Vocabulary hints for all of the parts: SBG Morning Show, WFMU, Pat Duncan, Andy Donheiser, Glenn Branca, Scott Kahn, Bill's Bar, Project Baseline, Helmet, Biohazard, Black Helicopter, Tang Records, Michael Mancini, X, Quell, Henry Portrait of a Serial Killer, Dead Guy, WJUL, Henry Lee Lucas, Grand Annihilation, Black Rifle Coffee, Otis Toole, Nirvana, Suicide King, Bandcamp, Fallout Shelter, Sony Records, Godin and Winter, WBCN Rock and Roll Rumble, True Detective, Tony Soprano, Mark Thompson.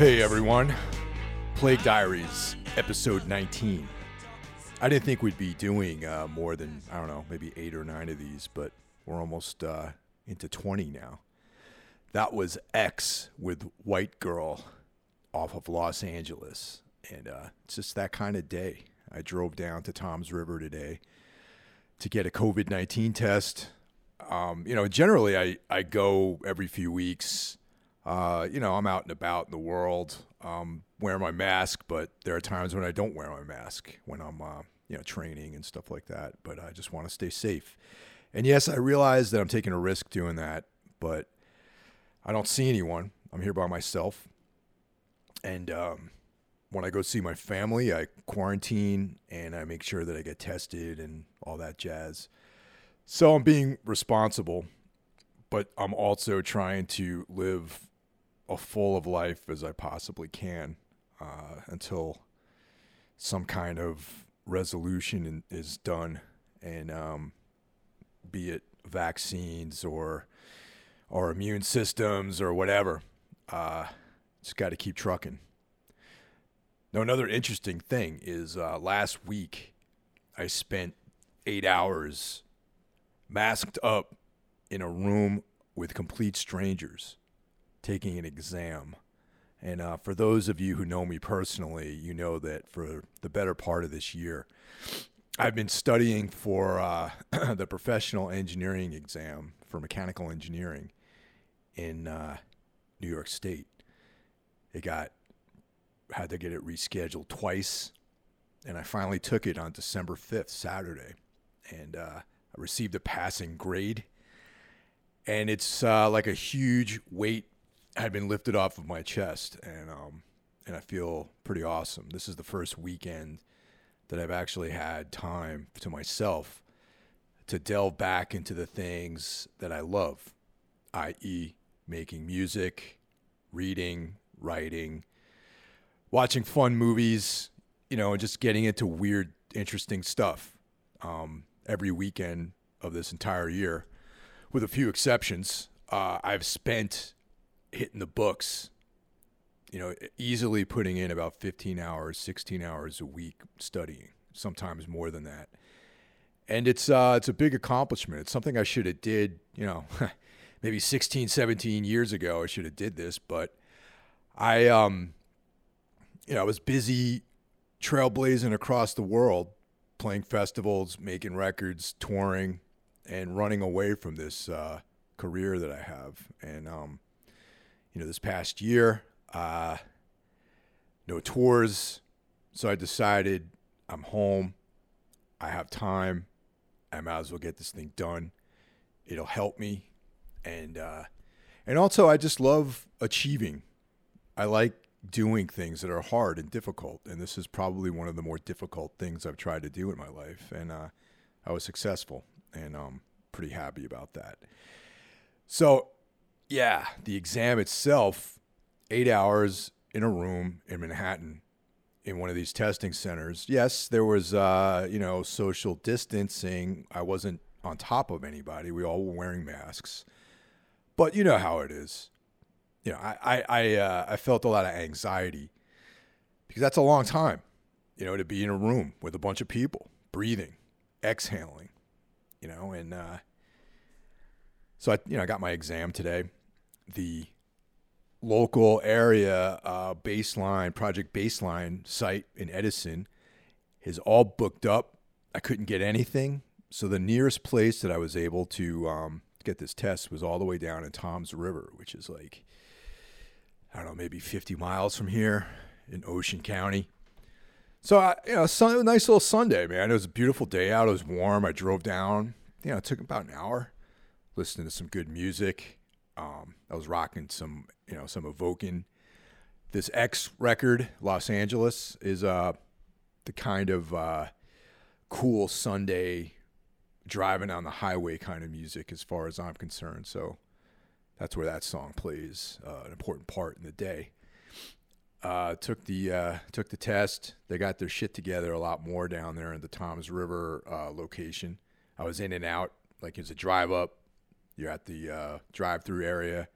Hey everyone, Plague Diaries, episode 19. I didn't think we'd be doing more than, I don't know, maybe 8 or 9 of these, but we're almost into 20 now. That was X with White Girl off of Los Angeles, and it's just that kind of day. I drove down to Toms River today to get a COVID-19 test. You know, generally I go every few weeks. You know, I'm out and about in the world, wear my mask, but there are times when I don't wear my mask when I'm, you know, training and stuff like that, but I just want to stay safe. And yes, I realize that I'm taking a risk doing that, but I don't see anyone. I'm here by myself. And, when I go see my family, I quarantine and I make sure that I get tested and all that jazz. So I'm being responsible, but I'm also trying to live a full of life as I possibly can until some kind of resolution is done, and be it vaccines or our immune systems or whatever, just got to keep trucking. Now, another interesting thing is last week I spent 8 hours masked up in a room with complete strangers, taking an exam. And for those of you who know me personally, you know that for the better part of this year, I've been studying for the professional engineering exam for mechanical engineering in New York State. Had to get it rescheduled twice, and I finally took it on December 5th, Saturday, and I received a passing grade. And it's like a huge weight had been lifted off of my chest, and I feel pretty awesome. This is the first weekend that I've actually had time to myself to delve back into the things that I love, i.e. making music, reading, writing, watching fun movies, you know, and just getting into weird, interesting stuff every weekend of this entire year. With a few exceptions, I've spent hitting the books, you know, easily putting in about 15 hours, 16 hours a week studying, sometimes more than that. And it's a big accomplishment. It's something I should have did, you know, maybe 16, 17 years ago I should have did this, but I was busy trailblazing across the world, playing festivals, making records, touring, and running away from this career that I have. And, you know, this past year, no tours. So I decided I'm home. I have time. I might as well get this thing done. It'll help me. And also, I just love achieving. I like doing things that are hard and difficult. And this is probably one of the more difficult things I've tried to do in my life. And I was successful. And I'm pretty happy about that. So, yeah, the exam itself, 8 hours in a room in Manhattan in one of these testing centers. Yes, there was, you know, social distancing. I wasn't on top of anybody. We all were wearing masks. But you know how it is. You know, I felt a lot of anxiety because that's a long time, you know, to be in a room with a bunch of people, breathing, exhaling. You know, and so I got my exam today. The local area baseline, Project Baseline site in Edison is all booked up. I couldn't get anything. So the nearest place that I was able to get this test was all the way down in Toms River, which is like, I don't know, maybe 50 miles from here in Ocean County. So, a nice little Sunday, man. It was a beautiful day out. It was warm. I drove down. You know, it took about an hour listening to some good music. I was rocking some evoking. This X record, Los Angeles, is the kind of cool Sunday driving on the highway kind of music as far as I'm concerned. So that's where that song plays an important part in the day. Took the test. They got their shit together a lot more down there in the Toms River location. I was in and out. Like, it's a drive up. You're at the drive-through area.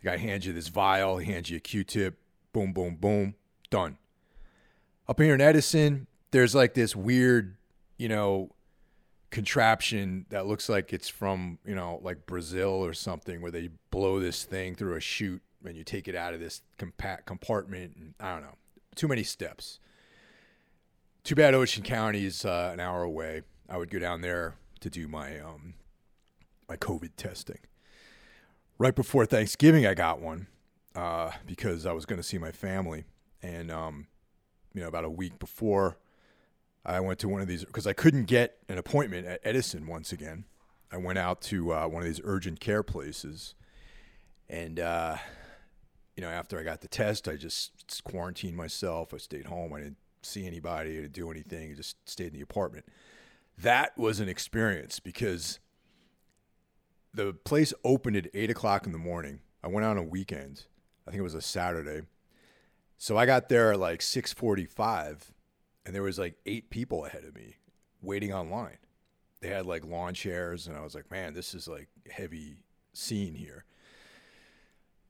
The guy hands you this vial. He hands you a Q-tip. boom, boom, boom, done. Up here in Edison, there's like this weird, you know, contraption that looks like it's from, you know, like Brazil or something, where they blow this thing through a chute and you take it out of this compartment. And I don't know, too many steps. Too bad Ocean County is an hour away. I would go down there to do my my COVID testing. Right before Thanksgiving, I got one because I was going to see my family. And, you know, about a week before, I went to one of these because I couldn't get an appointment at Edison once again. I went out to one of these urgent care places. And, you know, after I got the test, I just quarantined myself. I stayed home. I didn't see anybody or do anything. I just stayed in the apartment. That was an experience because the place opened at 8 o'clock in the morning. I went out on a weekend. I think it was a Saturday. So I got there at like 6:45, and there was like 8 people ahead of me waiting online. They had like lawn chairs, and I was like, man, this is like heavy scene here.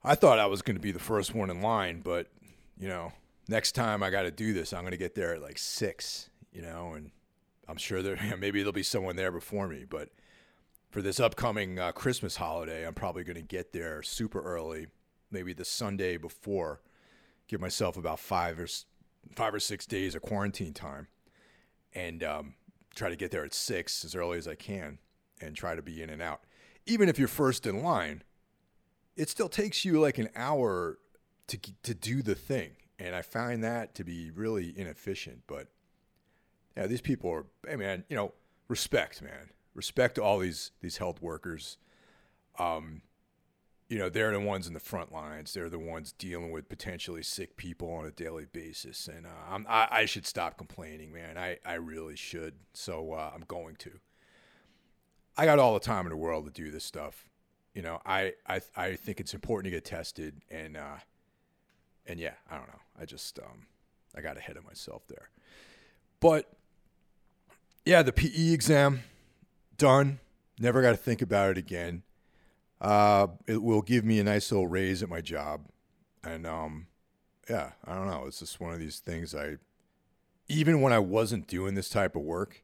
I thought I was going to be the first one in line, but, you know, next time I got to do this, I'm going to get there at like 6, you know, and I'm sure there maybe there'll be someone there before me, but for this upcoming Christmas holiday, I'm probably going to get there super early, maybe the Sunday before, give myself about five or six days of quarantine time, and try to get there at 6 as early as I can and try to be in and out. Even if you're first in line, it still takes you like an hour to do the thing, and I find that to be really inefficient. But yeah, these people are, hey man, you know, respect, man. Respect to all these health workers. You know, they're the ones in the front lines. They're the ones dealing with potentially sick people on a daily basis. And I should stop complaining, man. I really should. So I'm going to. I got all the time in the world to do this stuff. You know, I think it's important to get tested. And yeah, I don't know. I just I got ahead of myself there. But yeah, the PE exam. Done. Never got to think about it again. It will give me a nice little raise at my job. And, yeah, I don't know. It's just one of these things even when I wasn't doing this type of work,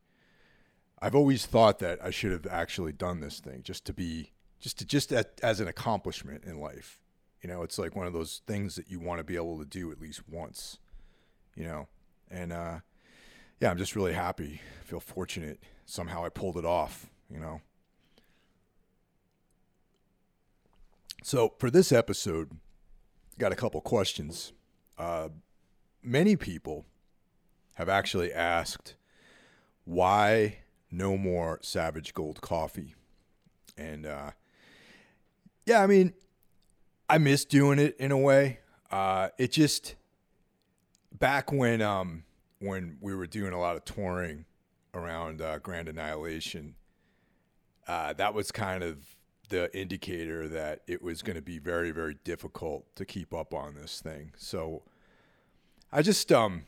I've always thought that I should have actually done this thing just as an accomplishment in life. You know, it's like one of those things that you want to be able to do at least once, you know? And, yeah, I'm just really happy. I feel fortunate. Somehow I pulled it off, you know. So for this episode, got a couple questions. Many people have actually asked why no more Savage Gold Coffee. And, yeah, I mean, I miss doing it in a way. It just, back when we were doing a lot of touring around Grand Annihilation, that was kind of the indicator that it was going to be very, very difficult to keep up on this thing. So I just, I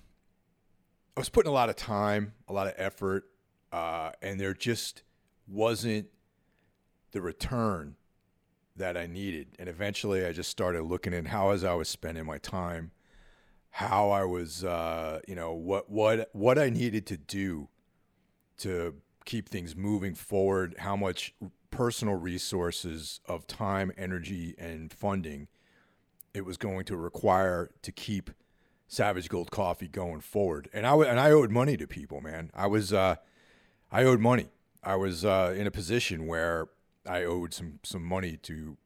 was putting a lot of time, a lot of effort, and there just wasn't the return that I needed. And eventually I just started looking at how as I was spending my time, how I was, you know, what I needed to do to keep things moving forward, how much personal resources of time, energy, and funding it was going to require to keep Savage Gold Coffee going forward. And I owed money to people, man. I owed money. I was in a position where I owed some money to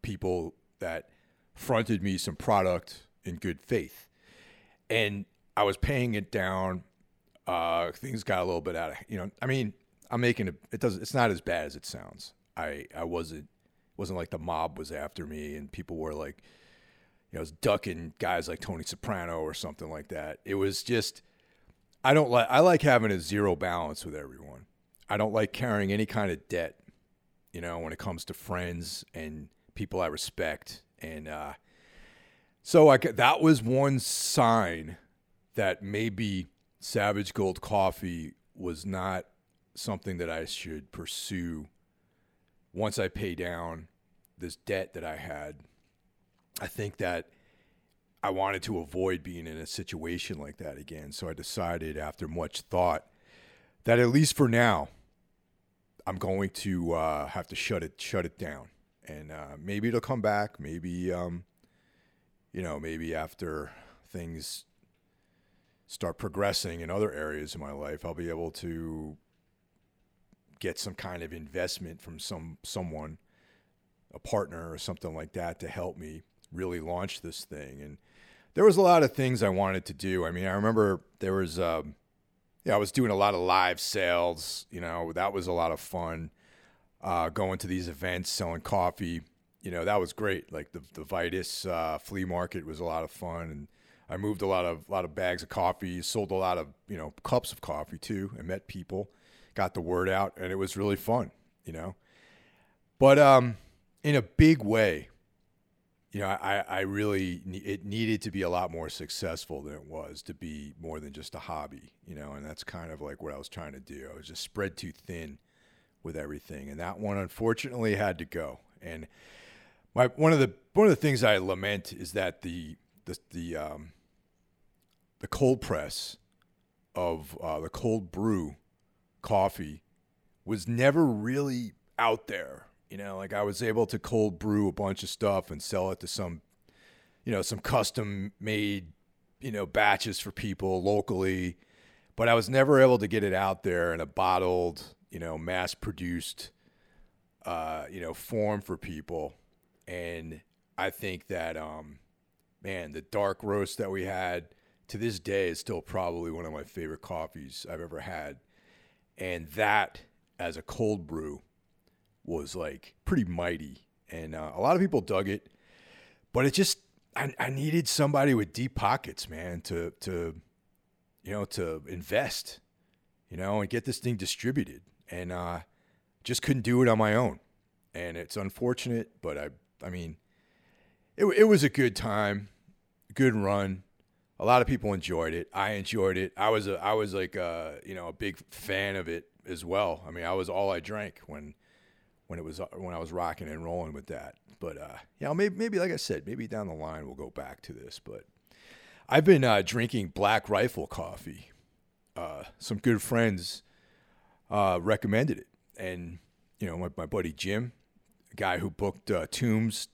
people that fronted me some product in good faith. And I was paying it down. Things got a little bit out of, you know, I mean, I'm making it, it's not as bad as it sounds. I wasn't like the mob was after me and people were like, you know, I was ducking guys like Tony Soprano or something like that. It was just, I like having a zero balance with everyone. I don't like carrying any kind of debt, you know, when it comes to friends and people I respect. And, so that was one sign that maybe Savage Gold Coffee was not something that I should pursue once I pay down this debt that I had. I think that I wanted to avoid being in a situation like that again. So I decided after much thought that at least for now, I'm going to have to shut it down. And maybe it'll come back. Maybe, maybe after things start progressing in other areas of my life, I'll be able to get some kind of investment from someone, a partner or something like that, to help me really launch this thing. And there was a lot of things I wanted to do. I mean, I remember there was, I was doing a lot of live sales. You know, that was a lot of fun. Going to these events, selling coffee, that was great. Like the Vitus flea market was a lot of fun, and I moved a lot of bags of coffee, sold a lot of cups of coffee too, and met people, got the word out, and it was really fun. But in a big way, it needed to be a lot more successful than it was to be more than just a hobby. And that's kind of like what I was trying to do. I was just spread too thin with everything, and that one unfortunately had to go. And one of the things I lament is that the cold press of the cold brew coffee was never really out there. Like I was able to cold brew a bunch of stuff and sell it to some custom made batches for people locally, but I was never able to get it out there in a bottled, mass-produced, form for people. And I think that, the dark roast that we had to this day is still probably one of my favorite coffees I've ever had. And that, as a cold brew, was, like, pretty mighty. And a lot of people dug it. But it just, I needed somebody with deep pockets, man, to invest, and get this thing distributed. And just couldn't do it on my own, and it's unfortunate. But it was a good time, good run. A lot of people enjoyed it. I enjoyed it. I was a big fan of it as well. I mean, I was all I drank when I was rocking and rolling with that. But maybe like I said, maybe down the line we'll go back to this. But I've been drinking Black Rifle Coffee. Some good friends recommended it. And, my buddy Jim, a guy who booked Tombs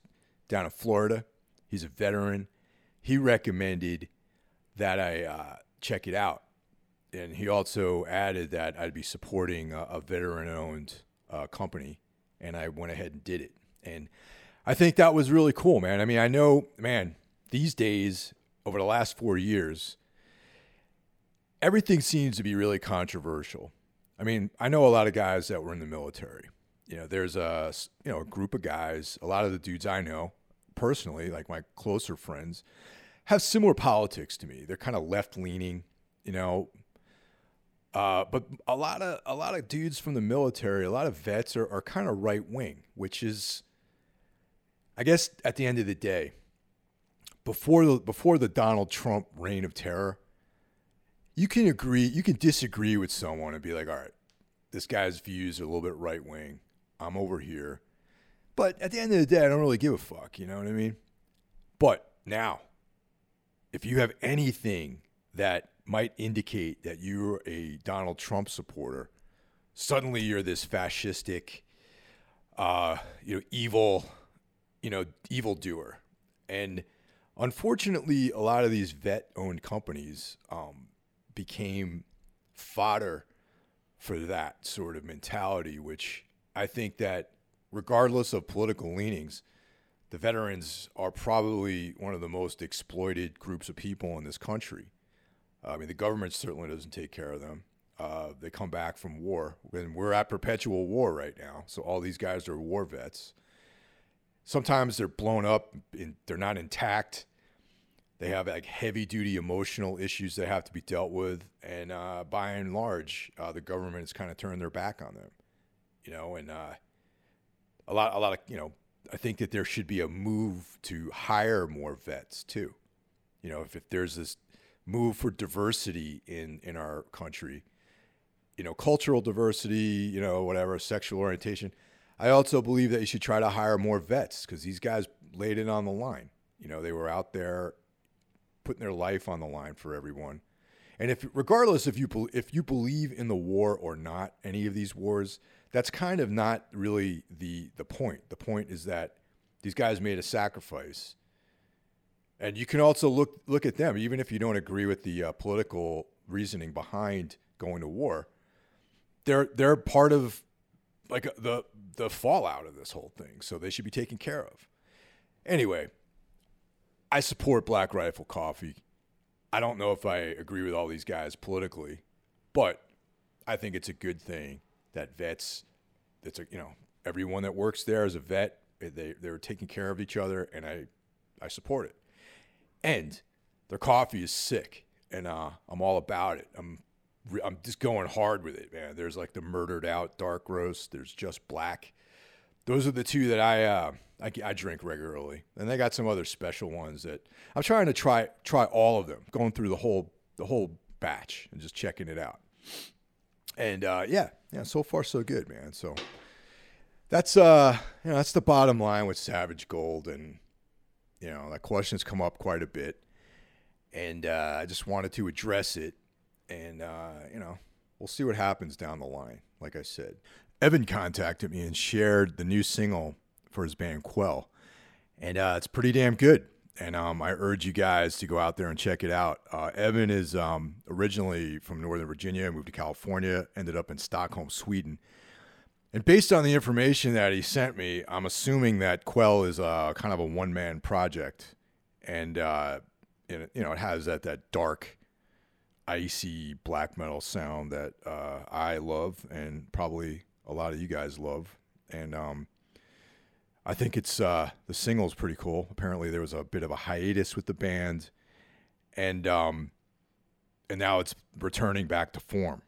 down in Florida, he's a veteran. He recommended that I check it out. And he also added that I'd be supporting a veteran-owned company. And I went ahead and did it. And I think that was really cool, man. I mean, I know, man, these days, over the last 4 years, everything seems to be really controversial. I mean, I know a lot of guys that were in the military. There's a group of guys, a lot of the dudes I know personally, like my closer friends, have similar politics to me. They're kind of left-leaning, but a lot of dudes from the military, a lot of vets are kind of right-wing, which is, I guess, at the end of the day, before the Donald Trump reign of terror, you can disagree with someone and be like, all right, this guy's views are a little bit right wing. I'm over here. But at the end of the day, I don't really give a fuck. You know what I mean? But now, if you have anything that might indicate that you're a Donald Trump supporter, suddenly you're this fascistic, evildoer. And unfortunately, a lot of these vet-owned companies, became fodder for that sort of mentality, which I think that regardless of political leanings, the veterans are probably one of the most exploited groups of people in this country. I mean, the government certainly doesn't take care of them. They come back from war, and we're at perpetual war right now. So all these guys are war vets. Sometimes they're blown up and they're not intact. They have like heavy-duty emotional issues that have to be dealt with, and by and large, the government has kind of turned their back on them, And a lot of I think that there should be a move to hire more vets too, If there's this move for diversity in our country, cultural diversity, whatever, sexual orientation. I also believe that you should try to hire more vets because these guys laid it on the line. They were out there. putting their life on the line for everyone. And if, regardless if you believe in the war or not, any of these wars, that's kind of not really the point. The point is that these guys made a sacrifice. And you can also look at them, even if you don't agree with the political reasoning behind going to war. They're part of like the fallout of this whole thing, so they should be taken care of. Anyway, I support Black Rifle Coffee. I don't know if I agree with all these guys politically, but I think it's a good thing that vets, everyone that works there is a vet. They're taking care of each other, and I support it. And their coffee is sick, and I'm all about it. I'm just going hard with it, man. There's like the murdered out dark roast. There's just black. Those are the two that I drink regularly. And they got some other special ones that I'm trying to try all of them, going through the whole batch and just checking it out. And yeah, so far so good, man. So that's that's the bottom line with Savage Gold, and that question's come up quite a bit, and I just wanted to address it. And, we'll see what happens down the line, like I said. Evan contacted me and shared the new single for his band Quell. And it's pretty damn good. And I urge you guys to go out there and check it out. Evan is originally from Northern Virginia, moved to California, ended up in Stockholm, Sweden. And based on the information that he sent me, I'm assuming that Quell is kind of a one-man project. And, it has that dark, icy black metal sound that I love, and probably a lot of you guys love. And I think it's the single's pretty cool. Apparently there was a bit of a hiatus with the band, and now it's returning back to form.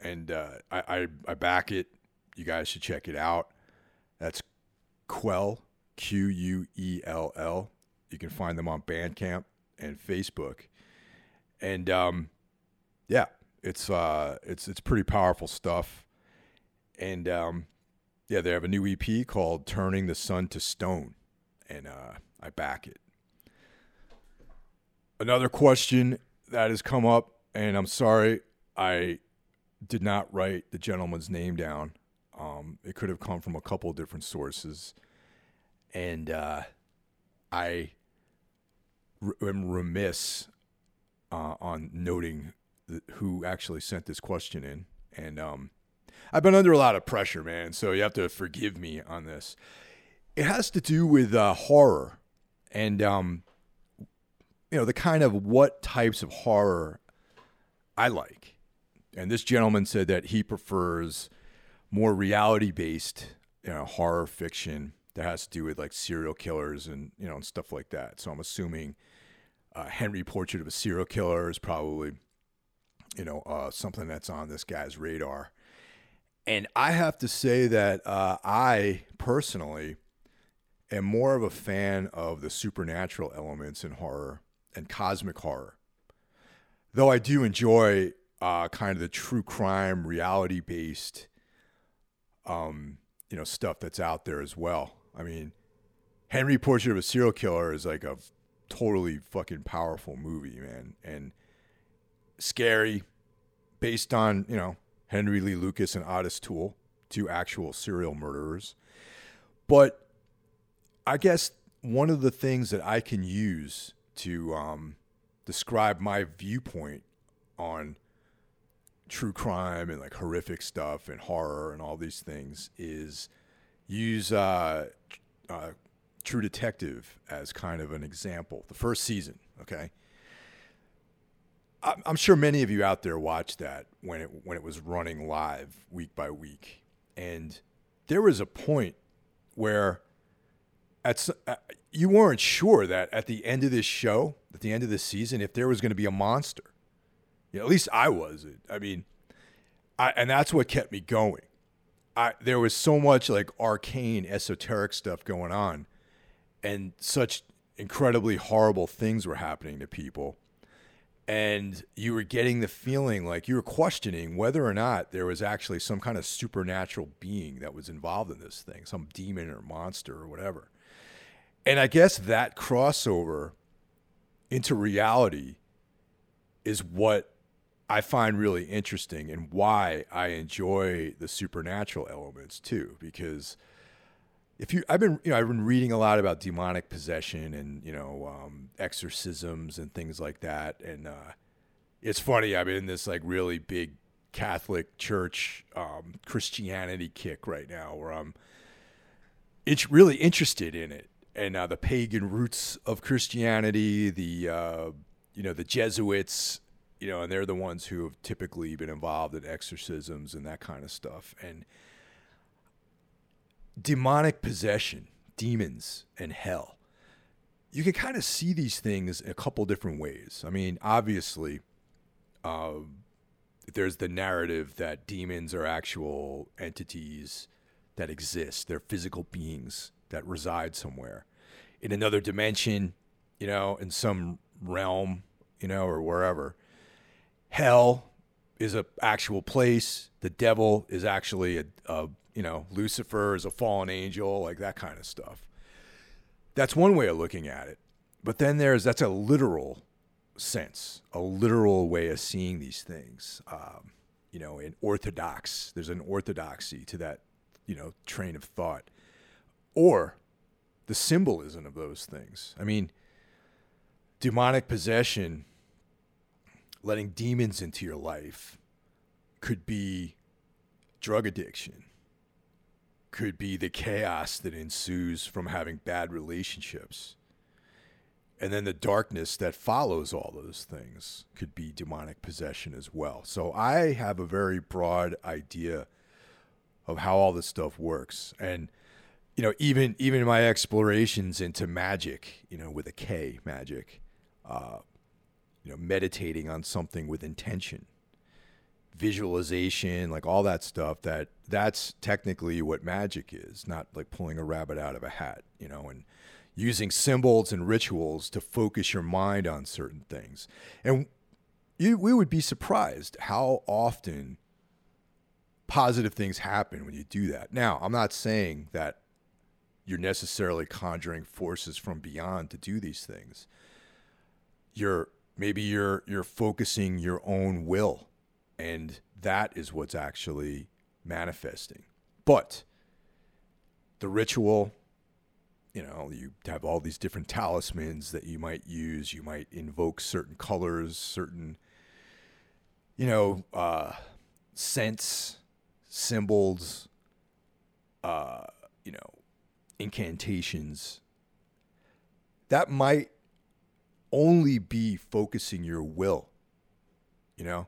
And I back it. You guys should check it out. That's Quell, Quell. You can find them on Bandcamp and Facebook. And yeah, it's pretty powerful stuff. And they have a new EP called Turning the Sun to Stone, and I back it. Another question that has come up, and I'm sorry I did not write the gentleman's name down. It could have come from a couple of different sources, and I am remiss on noting who actually sent this question in. And I've been under a lot of pressure, man, so you have to forgive me on this. It has to do with horror, and the kind of what types of horror I like. And this gentleman said that he prefers more reality-based horror fiction that has to do with like serial killers and and stuff like that. So I'm assuming Henry Portrait of a Serial Killer is probably something that's on this guy's radar. And I have to say that I personally am more of a fan of the supernatural elements in horror and cosmic horror. Though I do enjoy kind of the true crime, reality-based stuff that's out there as well. I mean, Henry Portrait of a Serial Killer is like a totally fucking powerful movie, man. And scary, based on Henry Lee Lucas and Otis Toole, two actual serial murderers. But I guess one of the things that I can use to describe my viewpoint on true crime and like horrific stuff and horror and all these things is use True Detective as kind of an example. The first season, okay. I'm sure many of you out there watched that when it was running live week by week. And there was a point where you weren't sure that at the end of this show, at the end of this season, if there was going to be a monster. At least I wasn't. I mean, and that's what kept me going. There was so much like arcane, esoteric stuff going on, and such incredibly horrible things were happening to people. And you were getting the feeling like you were questioning whether or not there was actually some kind of supernatural being that was involved in this thing, some demon or monster or whatever. And I guess that crossover into reality is what I find really interesting and why I enjoy the supernatural elements too. Because I've been reading a lot about demonic possession and, exorcisms and things like that. And it's funny, I'm in this like really big Catholic church Christianity kick right now where it's really interested in it. And the pagan roots of Christianity, the Jesuits, and they're the ones who have typically been involved in exorcisms and that kind of stuff. And demonic possession, demons, and hell. You can kind of see these things in a couple different ways. I mean, obviously, there's the narrative that demons are actual entities that exist. They're physical beings that reside somewhere in another dimension, in some realm, or wherever. Hell is an actual place. The devil is actually a Lucifer is a fallen angel, like that kind of stuff. That's one way of looking at it. But then that's a literal sense, a literal way of seeing these things. There's an orthodoxy to that, train of thought. Or the symbolism of those things. I mean, demonic possession, letting demons into your life, could be drug addiction, could be the chaos that ensues from having bad relationships. And then the darkness that follows all those things could be demonic possession as well. So I have a very broad idea of how all this stuff works. And even my explorations into magic, with a K, magic, meditating on something with intention, visualization, like all that stuff, that's technically what magic is, not like pulling a rabbit out of a hat, and using symbols and rituals to focus your mind on certain things. And we would be surprised how often positive things happen when you do that. Now, I'm not saying that you're necessarily conjuring forces from beyond to do these things. Maybe you're focusing your own will, and that is what's actually manifesting. But the ritual, you have all these different talismans that you might use. You might invoke certain colors, certain, scents, symbols, incantations. That might only be focusing your will, and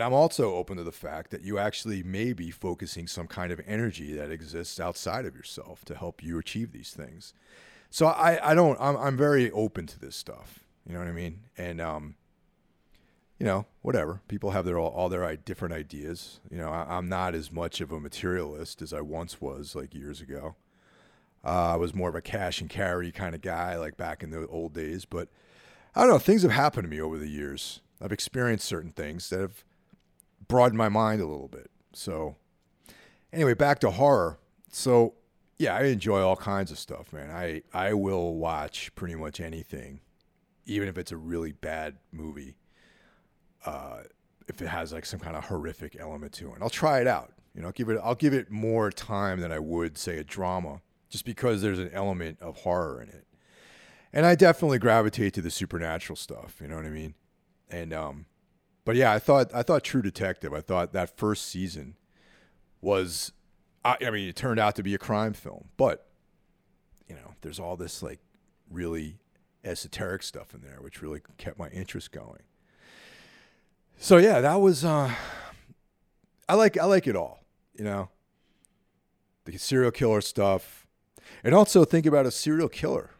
I'm also open to the fact that you actually may be focusing some kind of energy that exists outside of yourself to help you achieve these things. So I'm very open to this stuff. You know what I mean? And, whatever, people have their all their different ideas. I'm not as much of a materialist as I once was, like years ago. I was more of a cash and carry kind of guy, like back in the old days. But I don't know, things have happened to me over the years. I've experienced certain things that have broadened my mind a little bit. So anyway, back to horror. So yeah, I enjoy all kinds of stuff, man. I will watch pretty much anything, even if it's a really bad movie, if it has like some kind of horrific element to it. And I'll try it out. I'll give it more time than I would, say, a drama, just because there's an element of horror in it. And I definitely gravitate to the supernatural stuff, you know what I mean? And but yeah, I thought True Detective, I thought that first season was, it turned out to be a crime film, but there's all this like really esoteric stuff in there, which really kept my interest going. So yeah, that was I like it all, the serial killer stuff. And also think about a serial killer,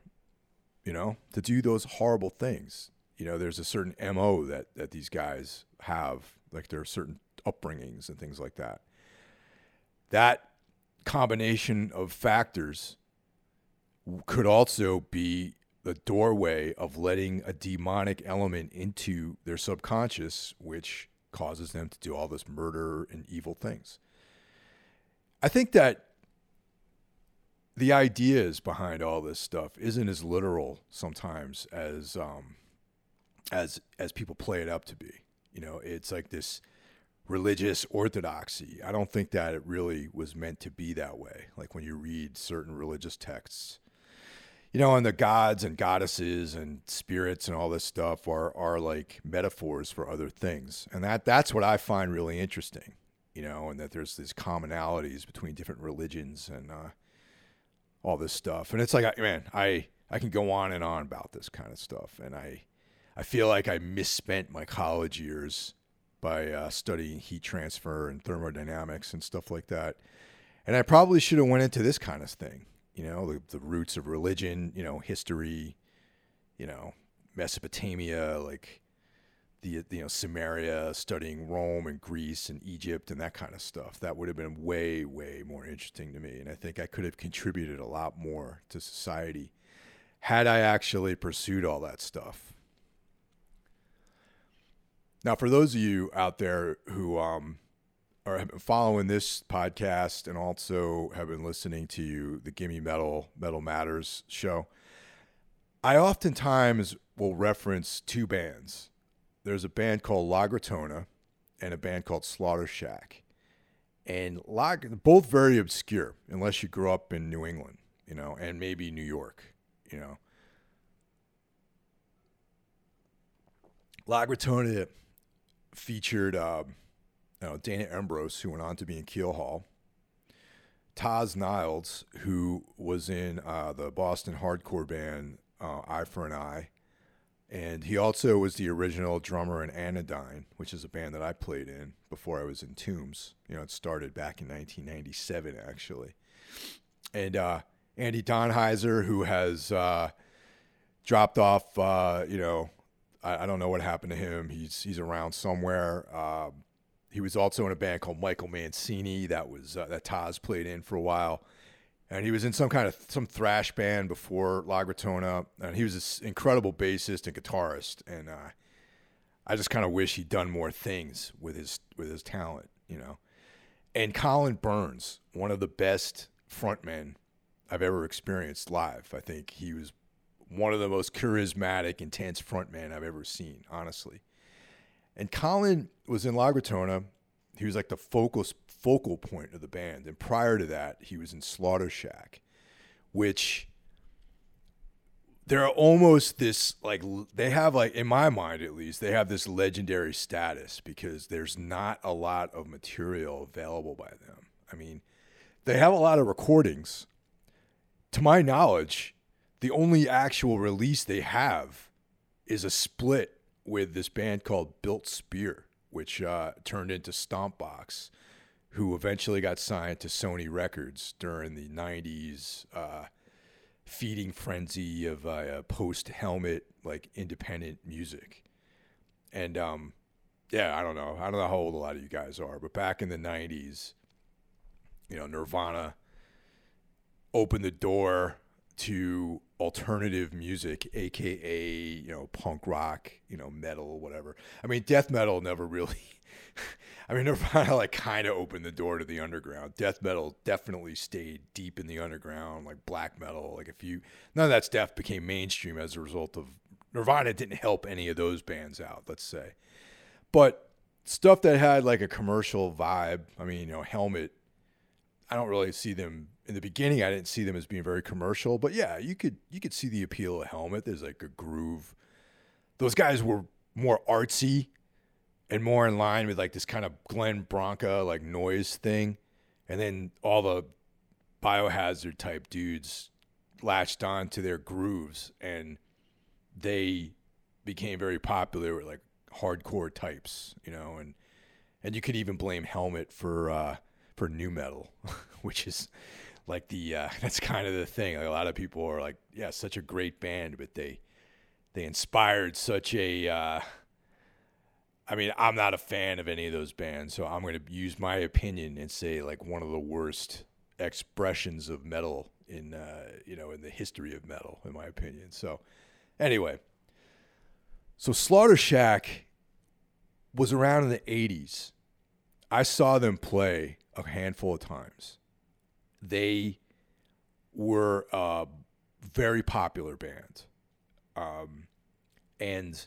to do those horrible things. There's a certain MO that these guys have, like there are certain upbringings and things like that. That combination of factors could also be the doorway of letting a demonic element into their subconscious, which causes them to do all this murder and evil things. I think that the ideas behind all this stuff isn't as literal sometimes as people play it up to be. You know, it's like this religious orthodoxy. I don't think that it really was meant to be that way. Like when you read certain religious texts, you know, and the gods and goddesses and spirits and all this stuff are like metaphors for other things. And that's what I find really interesting, you know, and that there's these commonalities between different religions and all this stuff. And it's like, man, I can go on and on about this kind of stuff. And I feel like I misspent my college years by studying heat transfer and thermodynamics and stuff like that. And I probably should have went into this kind of thing. You know, the roots of religion, you know, history, you know, Mesopotamia, like Samaria, studying Rome and Greece and Egypt and that kind of stuff. That would have been way, way more interesting to me. And I think I could have contributed a lot more to society had I actually pursued all that stuff. Now, for those of you out there who have been following this podcast and also have been listening to the Gimme Metal Matters show, I oftentimes will reference two bands. There's a band called La Gritona and a band called Slaughter Shack. And both very obscure, unless you grew up in New England, you know, and maybe New York, you know. La Gritona featured... Dana Ambrose, who went on to be in Keel Hall, Taz Niles, who was in the Boston hardcore band Eye for an Eye, and he also was the original drummer in Anodyne, which is a band that I played in before I was in Tombs. You know, it started back in 1997, actually. And Andy Donheiser, who has dropped off, you know, I don't know what happened to him. He's around somewhere. He was also in a band called Michael Mancini that was that Taz played in for a while, and he was in some thrash band before La Gritona, and he was this incredible bassist and guitarist. And I just kind of wish he'd done more things with his talent, you know. And Colin Burns, one of the best frontmen I've ever experienced live. I think he was one of the most charismatic, intense frontmen I've ever seen, honestly. And Colin was in La Gritona. He was like the focal point of the band. And prior to that, he was in Slaughter Shack, which they're almost this, like, they have, like, in my mind at least, they have this legendary status because there's not a lot of material available by them. I mean, they have a lot of recordings. To my knowledge, the only actual release they have is a split with this band called Built Spear, which turned into Stompbox, who eventually got signed to Sony Records during the 90s feeding frenzy of post-Helmet, like, independent music. And, yeah, I don't know. I don't know how old a lot of you guys are, but back in the 90s, you know, Nirvana opened the door to alternative music, aka, you know, punk rock, you know, metal, whatever. I mean, death metal never really I mean, Nirvana like kind of opened the door to the underground. Death metal definitely stayed deep in the underground, like black metal. Like none of that stuff became mainstream as a result of Nirvana. Didn't help any of those bands out, let's say. But stuff that had like a commercial vibe, I mean, you know, Helmet, I don't really see them in the beginning. I didn't see them as being very commercial, but yeah, you could see the appeal of Helmet. There's like a groove. Those guys were more artsy and more in line with like this kind of Glenn Branca like noise thing. And then all the Biohazard type dudes latched on to their grooves and they became very popular with like hardcore types, you know, and you could even blame Helmet for nu metal, which is like that's kind of the thing. Like a lot of people are like, yeah, such a great band, but they inspired such a, I mean, I'm not a fan of any of those bands, so I'm going to use my opinion and say like one of the worst expressions of metal in, you know, in the history of metal, in my opinion. So anyway, so Slaughter Shack was around in the 80s. I saw them play a handful of times. They were very popular bands. And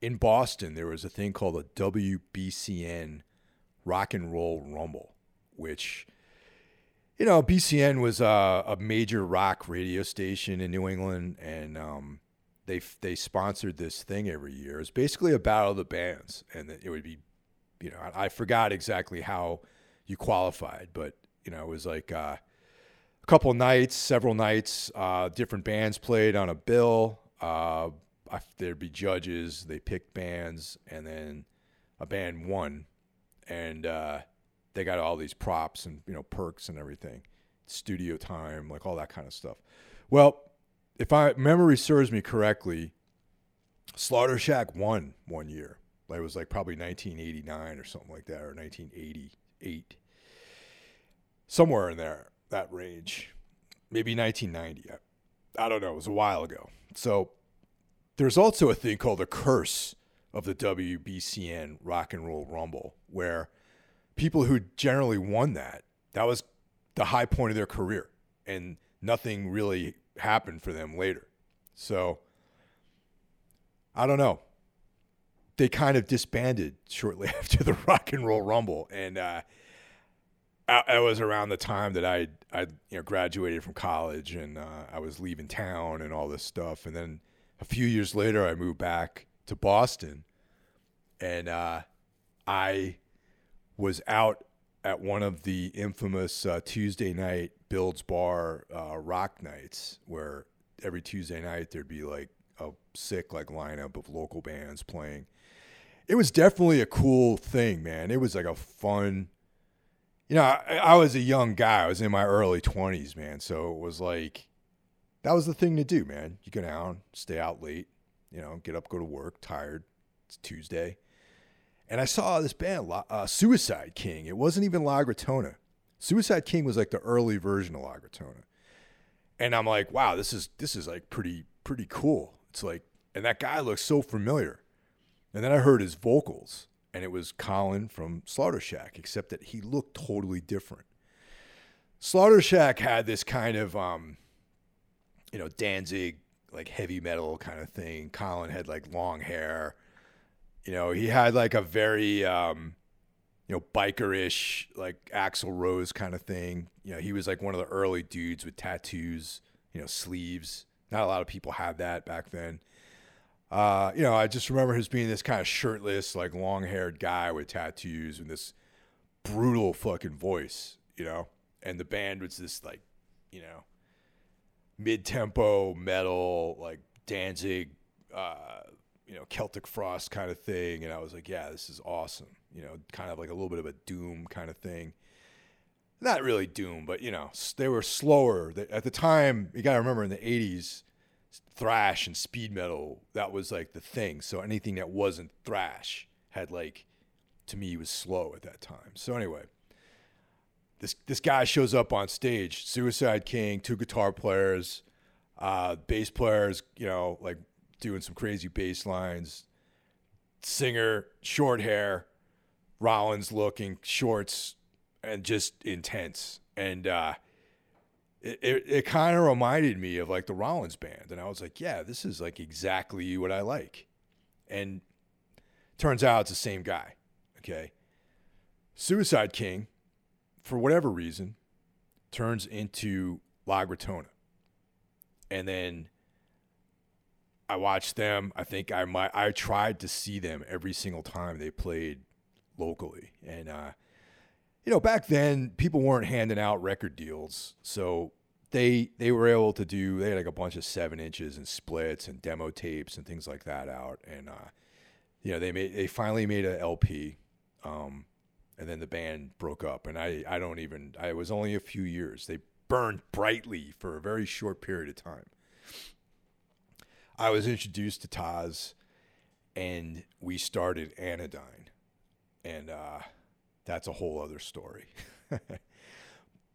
in Boston, there was a thing called a WBCN Rock and Roll Rumble, which, you know, BCN was a major rock radio station in New England, and they sponsored this thing every year. It's basically a battle of the bands, and it would be, you know, I forgot exactly how you qualified, but, you know, it was like a couple nights, several nights, different bands played on a bill. There'd be judges, they picked bands, and then a band won, and they got all these props and, you know, perks and everything, studio time, like all that kind of stuff. Well, if I memory serves me correctly, Slaughter Shack won one year. It was like probably 1989 or something like that, or 1988, somewhere in there, that range, maybe 1990. I don't know. It was a while ago. So there's also a thing called the curse of the WBCN Rock and Roll Rumble, where people who generally won that was the high point of their career, and nothing really happened for them later. So I don't know. They kind of disbanded shortly after the Rock and Roll Rumble, and I was around the time that I you know, graduated from college, and I was leaving town and all this stuff. And then a few years later, I moved back to Boston, and I was out at one of the infamous Tuesday night Bill's Bar rock nights, where every Tuesday night there'd be like a sick like lineup of local bands playing. It was definitely a cool thing, man. It was like a fun. You know, I was a young guy. I was in my early 20s, man. So it was like, that was the thing to do, man. You go down, stay out late, you know, get up, go to work, tired. It's Tuesday. And I saw this band, Suicide King. It wasn't even La Gritona. Suicide King was like the early version of La Gritona. And I'm like, wow, this is like pretty cool. It's like, and that guy looks so familiar. And then I heard his vocals. And it was Colin from Slaughter Shack, except that he looked totally different. Slaughter Shack had this kind of, you know, Danzig, like heavy metal kind of thing. Colin had like long hair. You know, he had like a very, you know, biker-ish, like Axl Rose kind of thing. You know, he was like one of the early dudes with tattoos, you know, sleeves. Not a lot of people had that back then. You know, I just remember his being this kind of shirtless, like long-haired guy with tattoos and this brutal fucking voice, you know. And the band was this, like, you know, mid-tempo metal, like Danzig, you know, Celtic Frost kind of thing. And I was like, yeah, this is awesome. You know, kind of like a little bit of a doom kind of thing. Not really doom, but, you know, they were slower. At the time, you got to remember in the 80s, thrash and speed metal, that was like the thing. So anything that wasn't thrash had, like, to me, was slow at that time. So anyway, this guy shows up on stage, Suicide King, two guitar players, bass players, you know, like doing some crazy bass lines, singer, short hair, Rollins looking, shorts, and just intense. And It kind of reminded me of like the Rollins band, and I was like, yeah, this is like exactly what I like. And turns out it's the same guy. Okay, Suicide King, for whatever reason, turns into La Gritona, and then I watched them. I think I tried to see them every single time they played locally, and you know, back then people weren't handing out record deals, so they were able to do, they had like a bunch of 7 inches and splits and demo tapes and things like that out. And, you know, they finally made an LP, and then the band broke up. And I was only a few years. They burned brightly for a very short period of time. I was introduced to Taz, and we started Anodyne, and, that's a whole other story.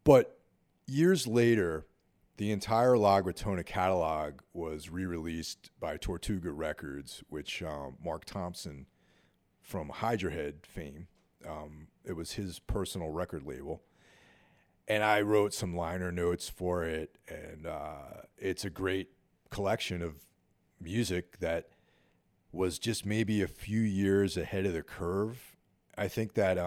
But years later, the entire La Gritona catalog was re-released by Tortuga Records, which Mark Thompson from Hydra Head fame, it was his personal record label. And I wrote some liner notes for it, and it's a great collection of music that was just maybe a few years ahead of the curve. I think that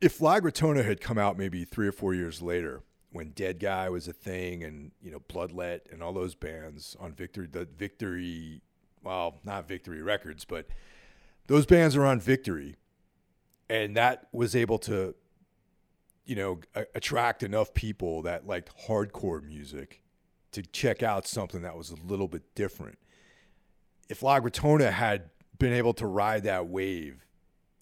if La Gritona had come out maybe 3 or 4 years later, when Dead Guy was a thing, and Bloodlet and all those bands on Victory, well, not Victory Records, but those bands are on Victory, and that was able to attract enough people that liked hardcore music to check out something that was a little bit different. If La Gritona had been able to ride that wave,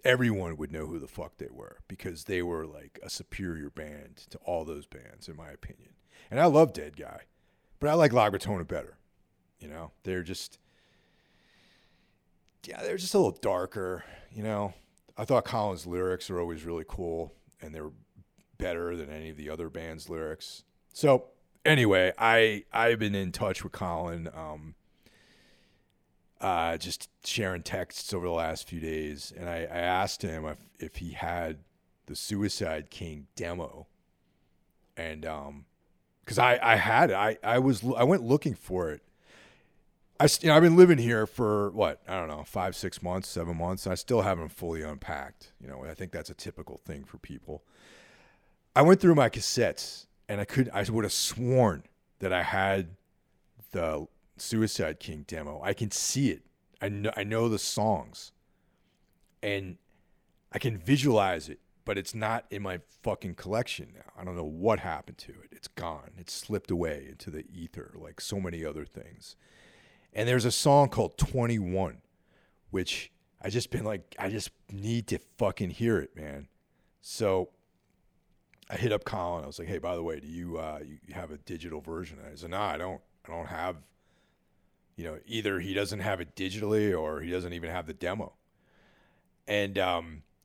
everyone would know who the fuck they were, because they were like a superior band to all those bands, in my opinion. And I love Dead Guy, but I like La Gritona better. They're just a little darker. I thought Colin's lyrics were always really cool, and they were better than any of the other band's lyrics. So anyway, I've been in touch with Colin, just sharing texts over the last few days, and I asked him if he had the Suicide King demo, and because I had it, I went looking for it. I've been living here for 5, 6 months, 7 months, and I still haven't fully unpacked. I think that's a typical thing for people. I went through my cassettes, and I would have sworn that I had the Suicide King demo. I can see it. I know the songs, and I can visualize it, but it's not in my fucking collection now. I don't know what happened to it. It's gone. It's slipped away into the ether like so many other things. And there's a song called 21, which I just need to fucking hear it, man. So I hit up Colin. I was like, "Hey, by the way, do you have a digital version?" And I said, "Nah, I don't. I don't have. Either he doesn't have it digitally, or he doesn't even have the demo." And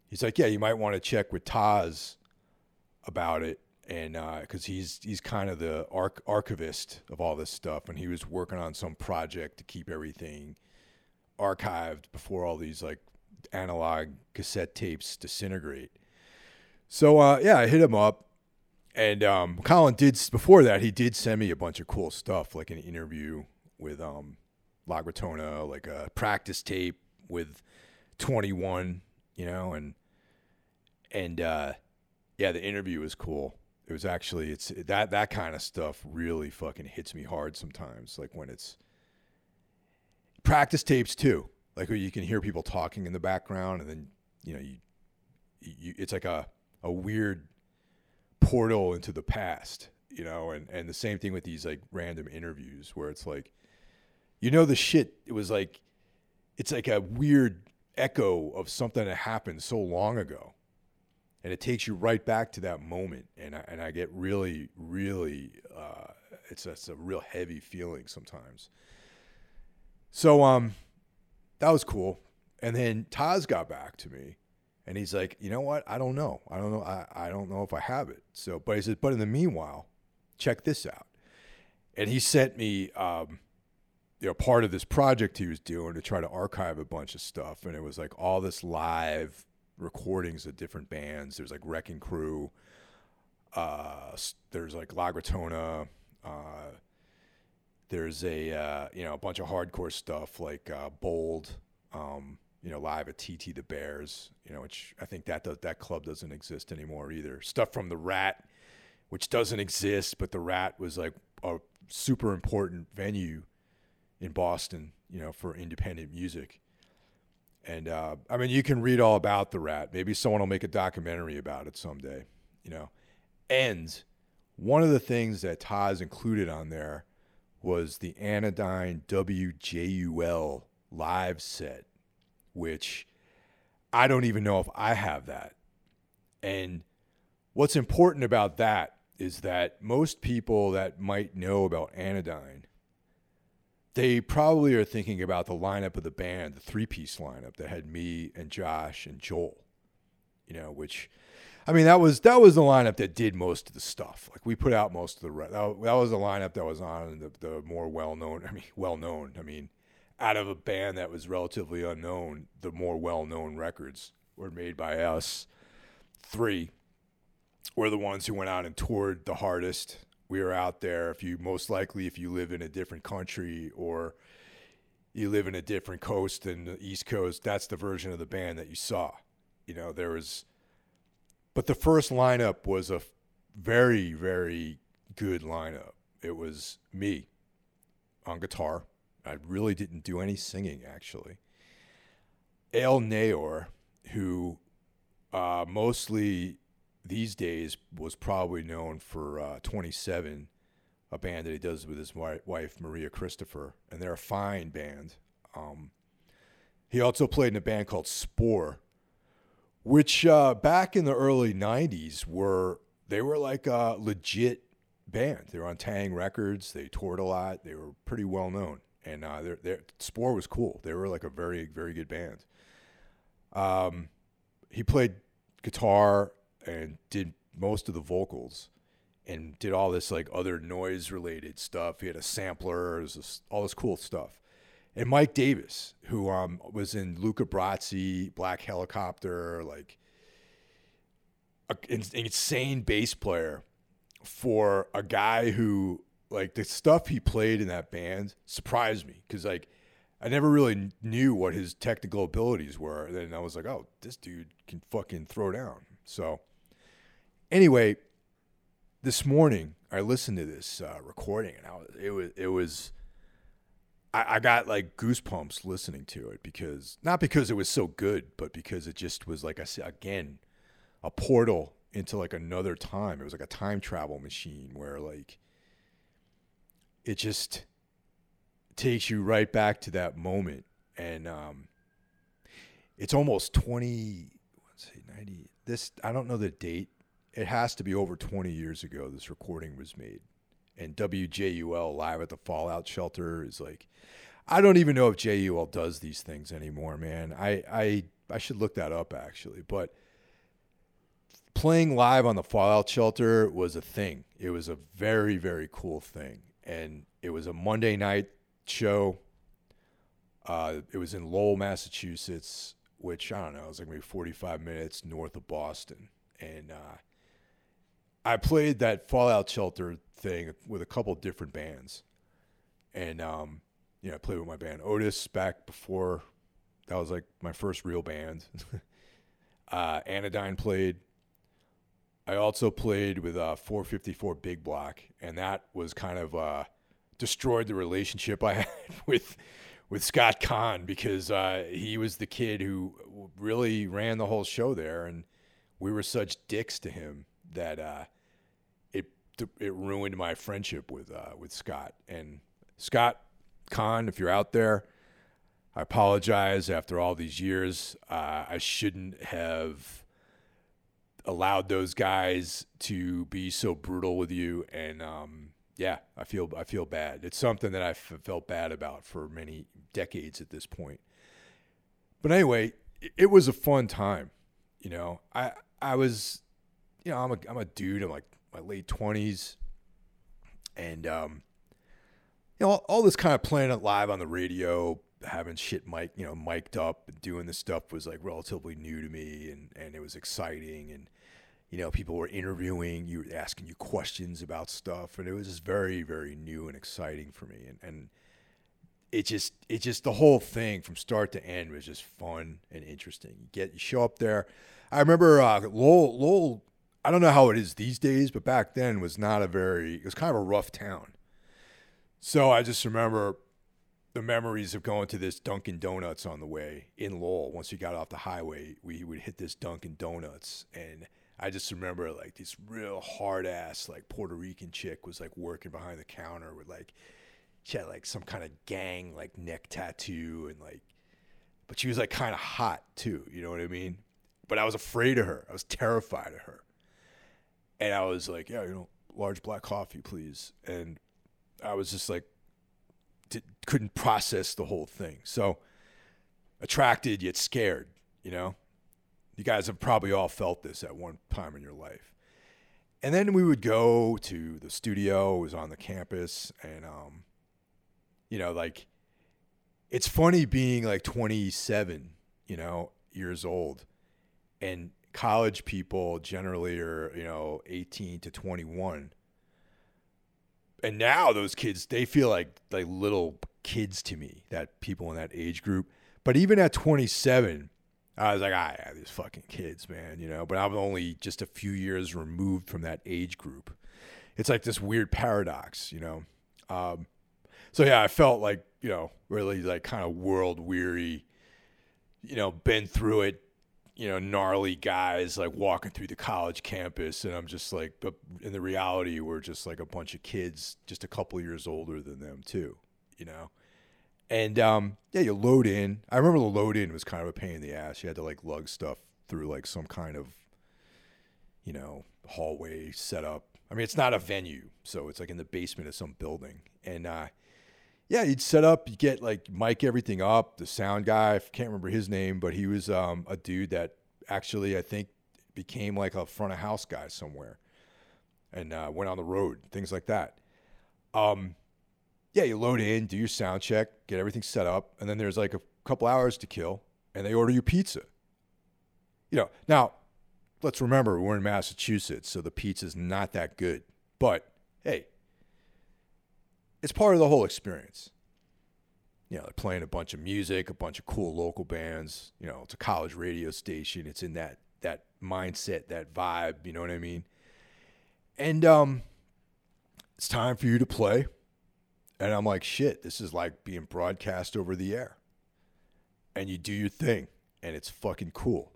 he's like, "Yeah, you might want to check with Taz about it, and because he's kind of the archivist of all this stuff, and he was working on some project to keep everything archived before all these analog cassette tapes disintegrate." So, I hit him up, and Colin did, before that, he did send me a bunch of cool stuff, like an interview with La Gritona, like a practice tape with 21, and the interview was cool. It was actually, it's that kind of stuff really fucking hits me hard sometimes, like when it's practice tapes too, like where you can hear people talking in the background, and then, it's like a weird portal into the past, and the same thing with these random interviews where it's the shit, it was it's like a weird echo of something that happened so long ago, and it takes you right back to that moment, and I get really, really, it's a real heavy feeling sometimes. So that was cool. And then Taz got back to me, and he's like, "You know what? I don't know. I don't know if I have it." So, but he says, "But in the meanwhile, check this out." And he sent me, part of this project he was doing to try to archive a bunch of stuff, and it was all this live recordings of different bands. There's Wrecking Crew, there's La Gritona, there's a bunch of hardcore stuff Bold. Live at TT the Bears, which I think that club doesn't exist anymore either. Stuff from the Rat, which doesn't exist, but the Rat was a super important venue in Boston, for independent music. And you can read all about the Rat. Maybe someone will make a documentary about it someday, And one of the things that Taz included on there was the Anodyne WJUL live set, which I don't even know if I have that. And what's important about that is that most people that might know about Anodyne, they probably are thinking about the lineup of the band, the three-piece lineup that had me and Josh and Joel, which, that was the lineup that did most of the stuff. We put out most of the rest. That was the lineup that was on the more well-known. Out of a band that was relatively unknown, the more well-known records were made by us three, we're the ones who went out and toured the hardest. We were out there. If you live in a different country or you live in a different coast than the East Coast, that's the version of the band that you saw. You know, there was, but the first lineup was a very, very good lineup. It was me on guitar. I really didn't do any singing, actually. El Nayor, who mostly these days was probably known for 27, a band that he does with his wife, Maria Christopher, and they're a fine band. He also played in a band called Spore, which back in the early 90s were like a legit band. They were on Tang Records. They toured a lot. They were pretty well known. And Spore was cool. They were like a very, very good band. He played guitar and did most of the vocals and did all this like other noise related stuff. He had a sampler, all this cool stuff. And Mike Davis, who was in Luca Brasi, Black Helicopter, like an insane bass player for a guy who, like, the stuff he played in that band surprised me because, like, I never really knew what his technical abilities were. And then I was like, oh, this dude can fucking throw down. So anyway, this morning I listened to this recording and I got like goosebumps listening to it because, not because it was so good, but because it just was like, I said, again, a portal into like another time. It was like a time travel machine where like it just takes you right back to that moment. And it's almost 90. I don't know the date. It has to be over 20 years ago this recording was made. And WJUL Live at the Fallout Shelter is like, I don't even know if JUL does these things anymore, man. I should look that up actually. But playing live on the Fallout Shelter was a thing. It was a very, very cool thing. And it was a Monday night show. It was in Lowell, Massachusetts, which, I don't know, it was like maybe 45 minutes north of Boston. And I played that Fallout Shelter thing with a couple different bands. And, I played with my band Otis back before. That was like my first real band. Anodyne played. I also played with 454 Big Block, and that was kind of destroyed the relationship I had with Scott Kahn because he was the kid who really ran the whole show there, and we were such dicks to him that it ruined my friendship with Scott. And Scott Kahn, if you're out there, I apologize. After all these years, I shouldn't have allowed those guys to be so brutal with you. And I feel bad. It's something that I've felt bad about for many decades at this point. But anyway, it was a fun time. You know, I was, you know, I'm a dude. I'm like my late 20s. And, you know, all this kind of playing it live on the radio, having shit mic'd up and doing this stuff was like relatively new to me. And it was exciting. And, you know, people were interviewing you, asking you questions about stuff. And it was just very, very new and exciting for me. And it just the whole thing from start to end was just fun and interesting. You show up there. I remember Lowell, I don't know how it is these days, but back then it was kind of a rough town. So I just remember the memories of going to this Dunkin' Donuts on the way in Lowell. Once you got off the highway, we would hit this Dunkin' Donuts. And I just remember like this real hard ass, like Puerto Rican chick was like working behind the counter with like, she had like some kind of gang, like neck tattoo and like, but she was like kind of hot too. You know what I mean? But I was afraid of her. I was terrified of her. And I was like, yeah, large black coffee, please. And I was just like, couldn't process the whole thing. So attracted yet scared, you know? You guys have probably all felt this at one time in your life. And then we would go to the studio. It was on the campus. And, you know, like, it's funny being like 27, you know, years old and college people generally are, 18 to 21. And now those kids, they feel like little kids to me, that people in that age group. But even at 27, I was like, these fucking kids, man, But I'm only just a few years removed from that age group. It's like this weird paradox, So, yeah, I felt like, really like kind of world weary, been through it, gnarly guys like walking through the college campus. And I'm just like, but in the reality, we're just like a bunch of kids, just a couple years older than them too, And, you load in. I remember the load in was kind of a pain in the ass. You had to like lug stuff through like some kind of, hallway setup. I mean, it's not a venue, so it's like in the basement of some building. And, yeah, you'd set up, you get like mic everything up, the sound guy, I can't remember his name, but he was a dude that actually I think became like a front of house guy somewhere and went on the road, things like that. Yeah, you load in, do your sound check, get everything set up, and then there's like a couple hours to kill, and they order you pizza. Now, let's remember we're in Massachusetts, so the pizza's not that good, but hey, it's part of the whole experience. They're playing a bunch of music, a bunch of cool local bands. It's a college radio station. It's in that mindset, that vibe. You know what I mean? And it's time for you to play. And I'm like, shit, this is like being broadcast over the air. And you do your thing, and it's fucking cool.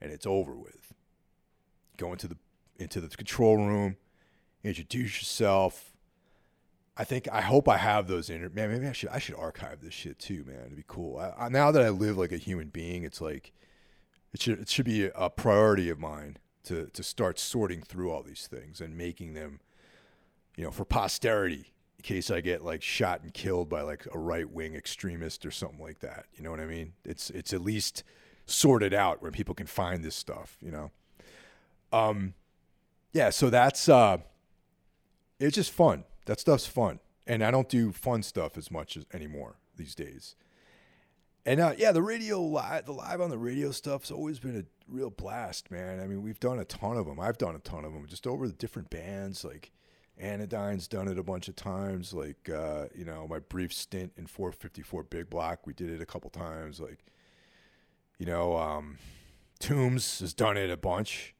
And it's over with. Go into the control room, introduce yourself. I hope I have those man, maybe I should archive this shit too, man. It'd be cool. Now that I live like a human being, it's like it should be a priority of mine to start sorting through all these things and making them, for posterity in case I get like shot and killed by like a right-wing extremist or something like that. You know what I mean? It's at least sorted out where people can find this stuff, Yeah, so that's it's just fun. That stuff's fun, and I don't do fun stuff as much anymore these days. And the live on the radio stuff's always been a real blast, man. I mean, we've done a ton of them. I've done a ton of them, just over the different bands. Like Anodyne's done it a bunch of times. Like my brief stint in 454 Big Block, we did it a couple times. Like Tombs has done it a bunch.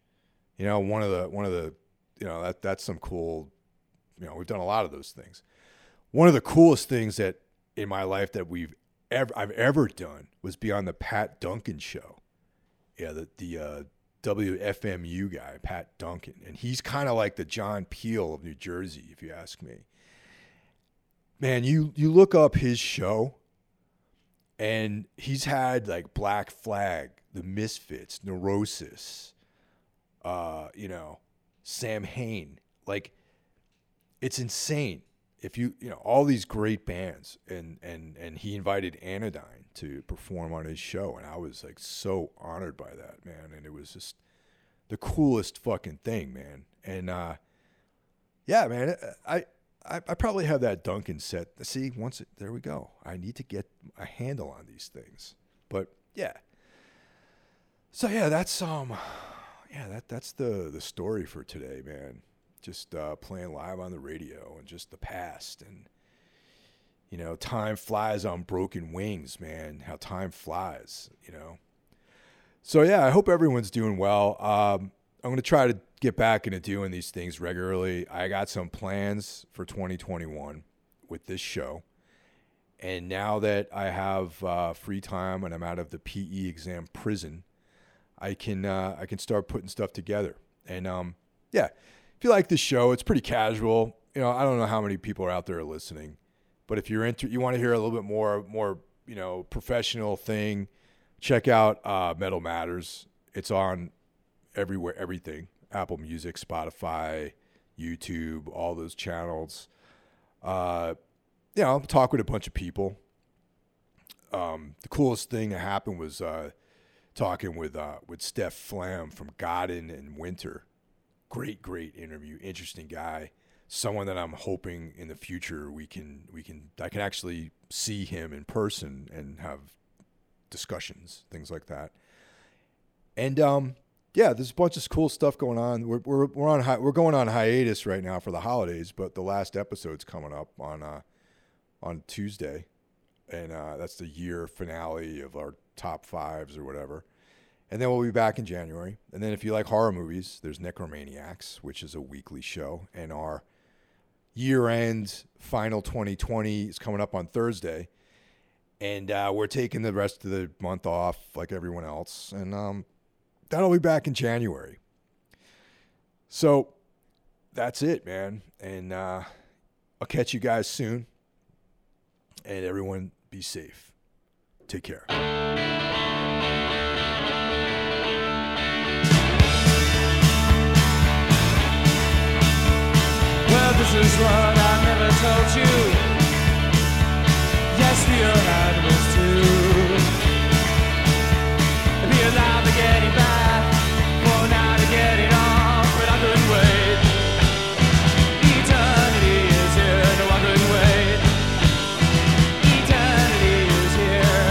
One of the that's some cool. We've done a lot of those things. One of the coolest things that in my life that I've ever done was be on the Pat Duncan show. Yeah, the WFMU guy, Pat Duncan. And he's kind of like the John Peel of New Jersey, if you ask me. Man, you look up his show, and he's had like Black Flag, The Misfits, Neurosis, Sam Hain, like. It's insane. If all these great bands, and he invited Anodyne to perform on his show, and I was like so honored by that, man. And it was just the coolest fucking thing, man. And man, I probably have that Duncan set. See, there we go. I need to get a handle on these things. But yeah. So yeah, that's that's the story for today, man. Just playing live on the radio and just the past. And, time flies on broken wings, man. How time flies, So, yeah, I hope everyone's doing well. I'm going to try to get back into doing these things regularly. I got some plans for 2021 with this show. And now that I have free time and I'm out of the PE exam prison, I can start putting stuff together. And, yeah. If you like this show, it's pretty casual. I don't know how many people are out there listening, but if you're you want to hear a little bit more, professional thing, check out Metal Matters. It's on everywhere, everything: Apple Music, Spotify, YouTube, all those channels. Talk with a bunch of people. The coolest thing that happened was talking with Steph Flam from Godin and Winter. Great interview, interesting guy, someone that I'm hoping in the future I can actually see him in person and have discussions, things like that. And yeah, there's a bunch of cool stuff going on. We're going on hiatus right now for the holidays, but the last episode's coming up on Tuesday, and that's the year finale of our top fives or whatever. And then we'll be back in January. And then if you like horror movies, there's Necromaniacs, which is a weekly show, and our year-end final 2020 is coming up on Thursday. And we're taking the rest of the month off like everyone else. And that'll be back in January. So that's it, man. And I'll catch you guys soon. And everyone be safe. Take care. This is what I never told you. Yes, we are animals too. Be alive to get it back, for now to get it off, but I couldn't wait. Eternity is here, no I couldn't wait. Eternity is here.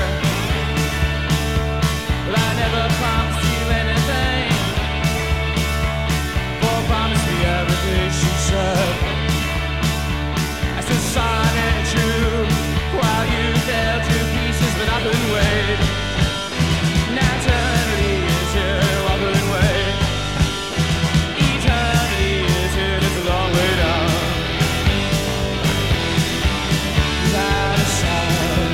Well, I never promised you anything, for promise me everything she said. Sign at you while you fell to pieces, but I couldn't wait. Now eternity is here, I couldn't wait. Eternity is here, it's a long way down. Without a sound.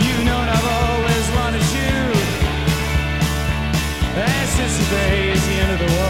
You know what I've always wanted you, and since the day the end of the world.